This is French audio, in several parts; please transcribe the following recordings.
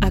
À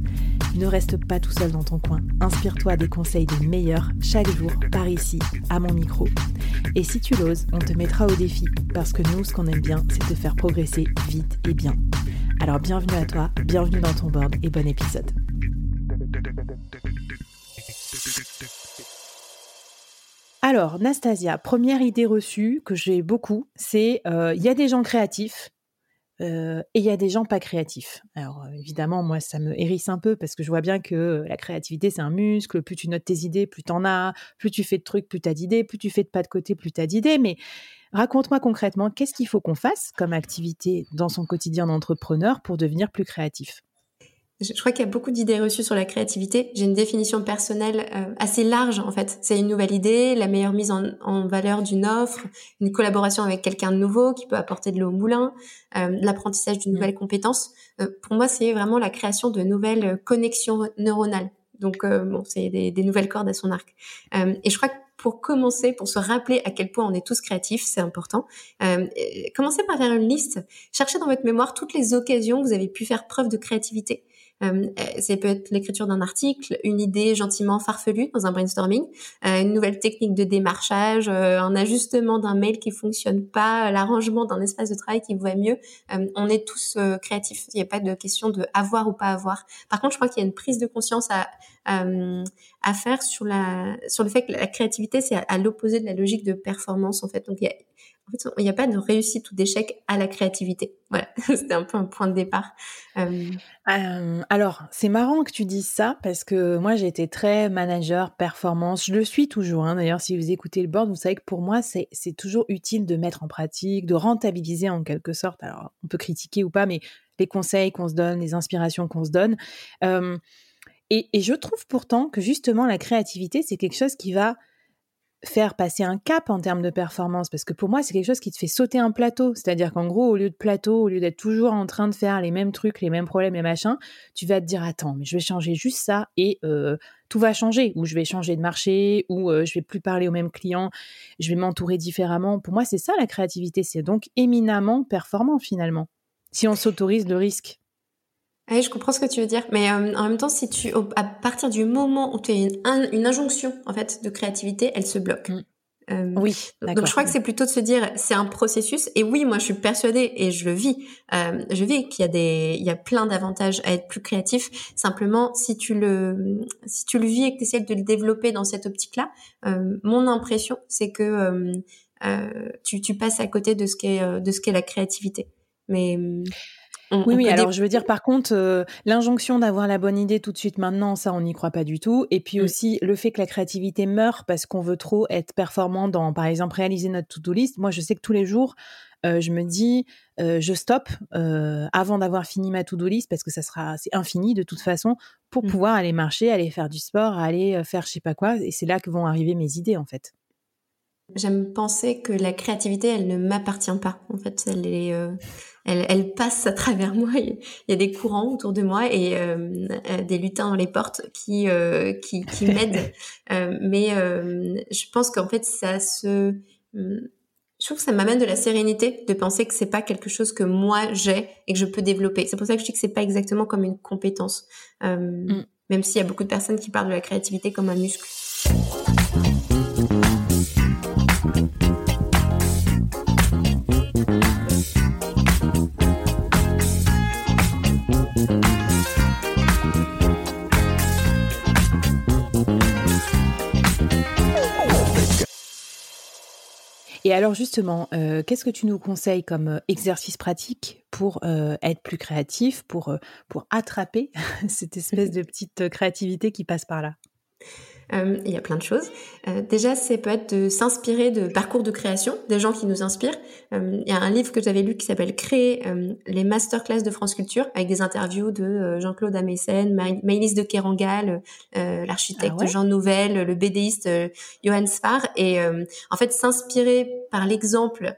Ne reste pas tout seul dans ton coin. Inspire-toi des conseils des meilleurs chaque jour par ici, à mon micro. Et si tu l'oses, on te mettra au défi parce que nous, ce qu'on aime bien, c'est te faire progresser vite et bien. Alors bienvenue à toi, bienvenue dans ton board et bon épisode. Alors Nastasia, première idée reçue que j'ai beaucoup, c'est y a des gens créatifs. Et il y a des gens pas créatifs. Alors évidemment, moi, ça me hérisse un peu parce que je vois bien que la créativité, c'est un muscle. Plus tu notes tes idées, plus t'en as. Plus tu fais de trucs, plus t'as d'idées. Plus tu fais de pas de côté, plus t'as d'idées. Mais raconte-moi concrètement, qu'est-ce qu'il faut qu'on fasse comme activité dans son quotidien d'entrepreneur pour devenir plus créatif ? Je crois qu'il y a beaucoup d'idées reçues sur la créativité. J'ai une définition personnelle assez large, en fait. C'est une nouvelle idée, la meilleure mise en valeur d'une offre, une collaboration avec quelqu'un de nouveau qui peut apporter de l'eau au moulin, l'apprentissage d'une nouvelle compétence. Pour moi, c'est vraiment la création de nouvelles connexions neuronales. Donc, c'est des nouvelles cordes à son arc. Et je crois que pour commencer, pour se rappeler à quel point on est tous créatifs, c'est important, commencez par faire une liste. Cherchez dans votre mémoire toutes les occasions où vous avez pu faire preuve de créativité. Ça peut être l'écriture d'un article, une idée gentiment farfelue dans un brainstorming, une nouvelle technique de démarchage, un ajustement d'un mail qui fonctionne pas, l'arrangement d'un espace de travail qui vous va mieux. On est tous créatifs. Il n'y a pas de question de avoir ou pas avoir. Par contre, je crois qu'il y a une prise de conscience à faire sur le fait que la créativité, c'est à l'opposé de la logique de performance, en fait. Donc, il n'y a pas de réussite ou d'échec à la créativité. Voilà, c'était un peu un point de départ. Alors, c'est marrant que tu dises ça parce que moi, j'ai été très manager, performance. Je le suis toujours. D'ailleurs, si vous écoutez le board, vous savez que pour moi, c'est toujours utile de mettre en pratique, de rentabiliser en quelque sorte. Alors, on peut critiquer ou pas, mais les conseils qu'on se donne, les inspirations qu'on se donne. Et je trouve pourtant que justement, la créativité, c'est quelque chose qui va faire passer un cap en termes de performance, parce que pour moi, c'est quelque chose qui te fait sauter un plateau. C'est-à-dire qu'en gros, au lieu d'être toujours en train de faire les mêmes trucs, les mêmes problèmes, les machins, tu vas te dire « Attends, mais je vais changer juste ça et tout va changer. » Ou « Je vais changer de marché » ou « Je vais plus parler aux mêmes clients, je vais m'entourer différemment. » Pour moi, c'est ça la créativité. C'est donc éminemment performant finalement, si on s'autorise le risque. Oui, je comprends ce que tu veux dire, mais en même temps, si à partir du moment où tu as une injonction en fait de créativité, elle se bloque. Oui, d'accord. Donc je crois que c'est plutôt de se dire, c'est un processus. Et oui, moi je suis persuadée et je le vis. Je vis qu'il y a plein d'avantages à être plus créatif. Simplement, si tu le vis et que tu essaies de le développer dans cette optique-là, mon impression c'est que tu passes à côté de ce qu'est la créativité. Mais oui, alors je veux dire, par contre, l'injonction d'avoir la bonne idée tout de suite maintenant, ça, on n'y croit pas du tout. Et puis aussi, le fait que la créativité meurt parce qu'on veut trop être performant dans, par exemple, réaliser notre to-do list. Moi, je sais que tous les jours, je me dis, je stoppe avant d'avoir fini ma to-do list parce que c'est infini de toute façon, pour pouvoir aller marcher, aller faire du sport, aller faire je sais pas quoi. Et c'est là que vont arriver mes idées, en fait. J'aime penser que la créativité, elle ne m'appartient pas. En fait, elle passe à travers moi. Il y a des courants autour de moi et des lutins dans les portes qui m'aident. Mais je pense qu'en fait, je trouve que ça m'amène de la sérénité de penser que c'est pas quelque chose que moi j'ai et que je peux développer. C'est pour ça que je dis que c'est pas exactement comme une compétence. Même s'il y a beaucoup de personnes qui parlent de la créativité comme un muscle. Et Et alors justement, qu'est-ce que tu nous conseilles comme exercice pratique pour être plus créatif, pour attraper cette espèce de petite créativité qui passe par là ? Il y a plein de choses. Déjà, c'est peut-être de s'inspirer de parcours de création, des gens qui nous inspirent. Il y a un livre que j'avais lu qui s'appelle « Créer, les masterclass de France Culture » avec des interviews de Jean-Claude Améyssen, Maylis de Kerangal, l'architecte Jean Nouvel, le BDiste Johan Svar. Et en fait, s'inspirer par l'exemple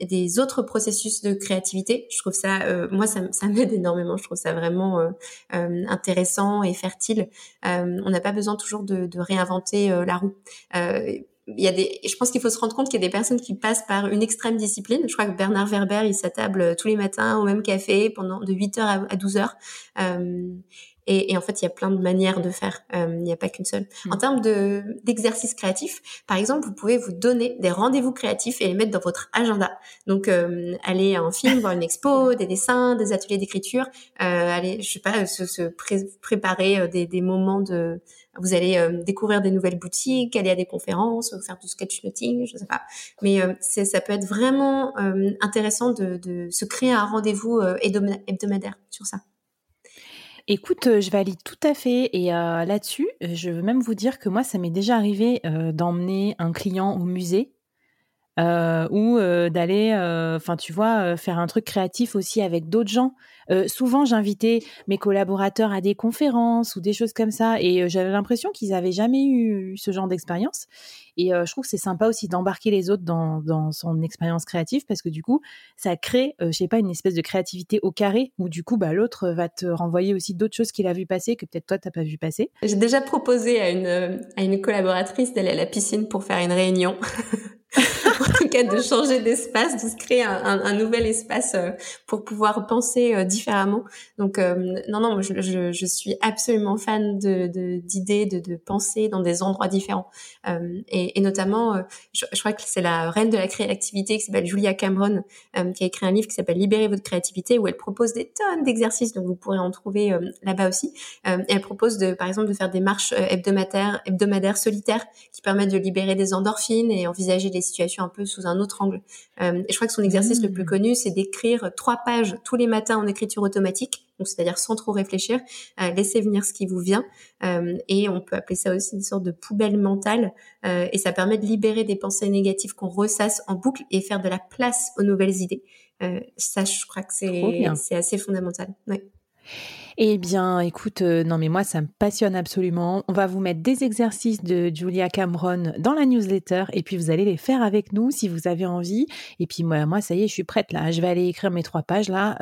des autres processus de créativité, je trouve ça, moi ça m'aide énormément, je trouve ça vraiment intéressant et fertile. On n'a pas besoin toujours de réinventer la roue. Je pense qu'il faut se rendre compte qu'il y a des personnes qui passent par une extrême discipline. Je crois que Bernard Werber, il s'attable tous les matins au même café pendant de 8h à 12h. Et en fait, il y a plein de manières de faire. Il n'y a pas qu'une seule. En termes d'exercices créatifs, par exemple, vous pouvez vous donner des rendez-vous créatifs et les mettre dans votre agenda. Donc, aller à un film, voir une expo, des dessins, des ateliers d'écriture. Aller, je sais pas, préparer des moments de... Vous allez découvrir des nouvelles boutiques, aller à des conférences, faire du sketchnoting, je sais pas. Mais ça peut être vraiment intéressant de se créer un rendez-vous hebdomadaire sur ça. Écoute, je valide tout à fait et là-dessus, je veux même vous dire que moi, ça m'est déjà arrivé d'emmener un client au musée ou d'aller, faire un truc créatif aussi avec d'autres gens. Souvent, j'invitais mes collaborateurs à des conférences ou des choses comme ça et j'avais l'impression qu'ils n'avaient jamais eu ce genre d'expérience. Et je trouve que c'est sympa aussi d'embarquer les autres dans son expérience créative parce que du coup, ça crée, une espèce de créativité au carré où du coup, l'autre va te renvoyer aussi d'autres choses qu'il a vu passer que peut-être toi, t'as pas vu passer. J'ai déjà proposé à une collaboratrice d'aller à la piscine pour faire une réunion. En tout cas, de changer d'espace, de se créer un nouvel espace pour pouvoir penser différemment. Donc, non, je suis absolument fan d'idées, de penser dans des endroits différents. Et notamment, je crois que c'est la reine de la créativité qui s'appelle Julia Cameron, qui a écrit un livre qui s'appelle « Libérez votre créativité » où elle propose des tonnes d'exercices, donc vous pourrez en trouver là-bas aussi. Elle propose, par exemple, de faire des marches hebdomadaires solitaires qui permettent de libérer des endorphines et envisager des situations un peu sous un autre angle. Et je crois que son exercice le plus connu, c'est d'écrire 3 pages tous les matins en écriture automatique, donc c'est-à-dire sans trop réfléchir, laissez venir ce qui vous vient. Et on peut appeler ça aussi une sorte de poubelle mentale. Et ça permet de libérer des pensées négatives qu'on ressasse en boucle et faire de la place aux nouvelles idées. Ça, je crois que c'est assez fondamental. Ouais. Eh bien, écoute, non mais moi, ça me passionne absolument. On va vous mettre des exercices de Julia Cameron dans la newsletter et puis vous allez les faire avec nous si vous avez envie. Et puis moi, ça y est, je suis prête là. Je vais aller écrire mes 3 pages là,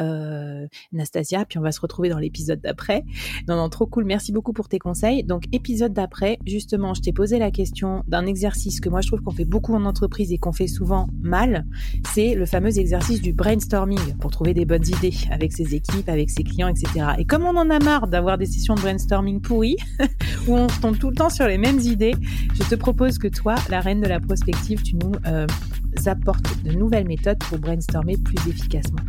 Nastasia, puis on va se retrouver dans l'épisode d'après. Non, trop cool. Merci beaucoup pour tes conseils. Donc, épisode d'après, justement, je t'ai posé la question d'un exercice que moi, je trouve qu'on fait beaucoup en entreprise et qu'on fait souvent mal. C'est le fameux exercice du brainstorming pour trouver des bonnes idées avec ses équipes, avec ses clients, etc. Et comme on en a marre d'avoir des sessions de brainstorming pourries où on tombe tout le temps sur les mêmes idées, je te propose que toi, la reine de la prospective, tu nous apportes de nouvelles méthodes pour brainstormer plus efficacement.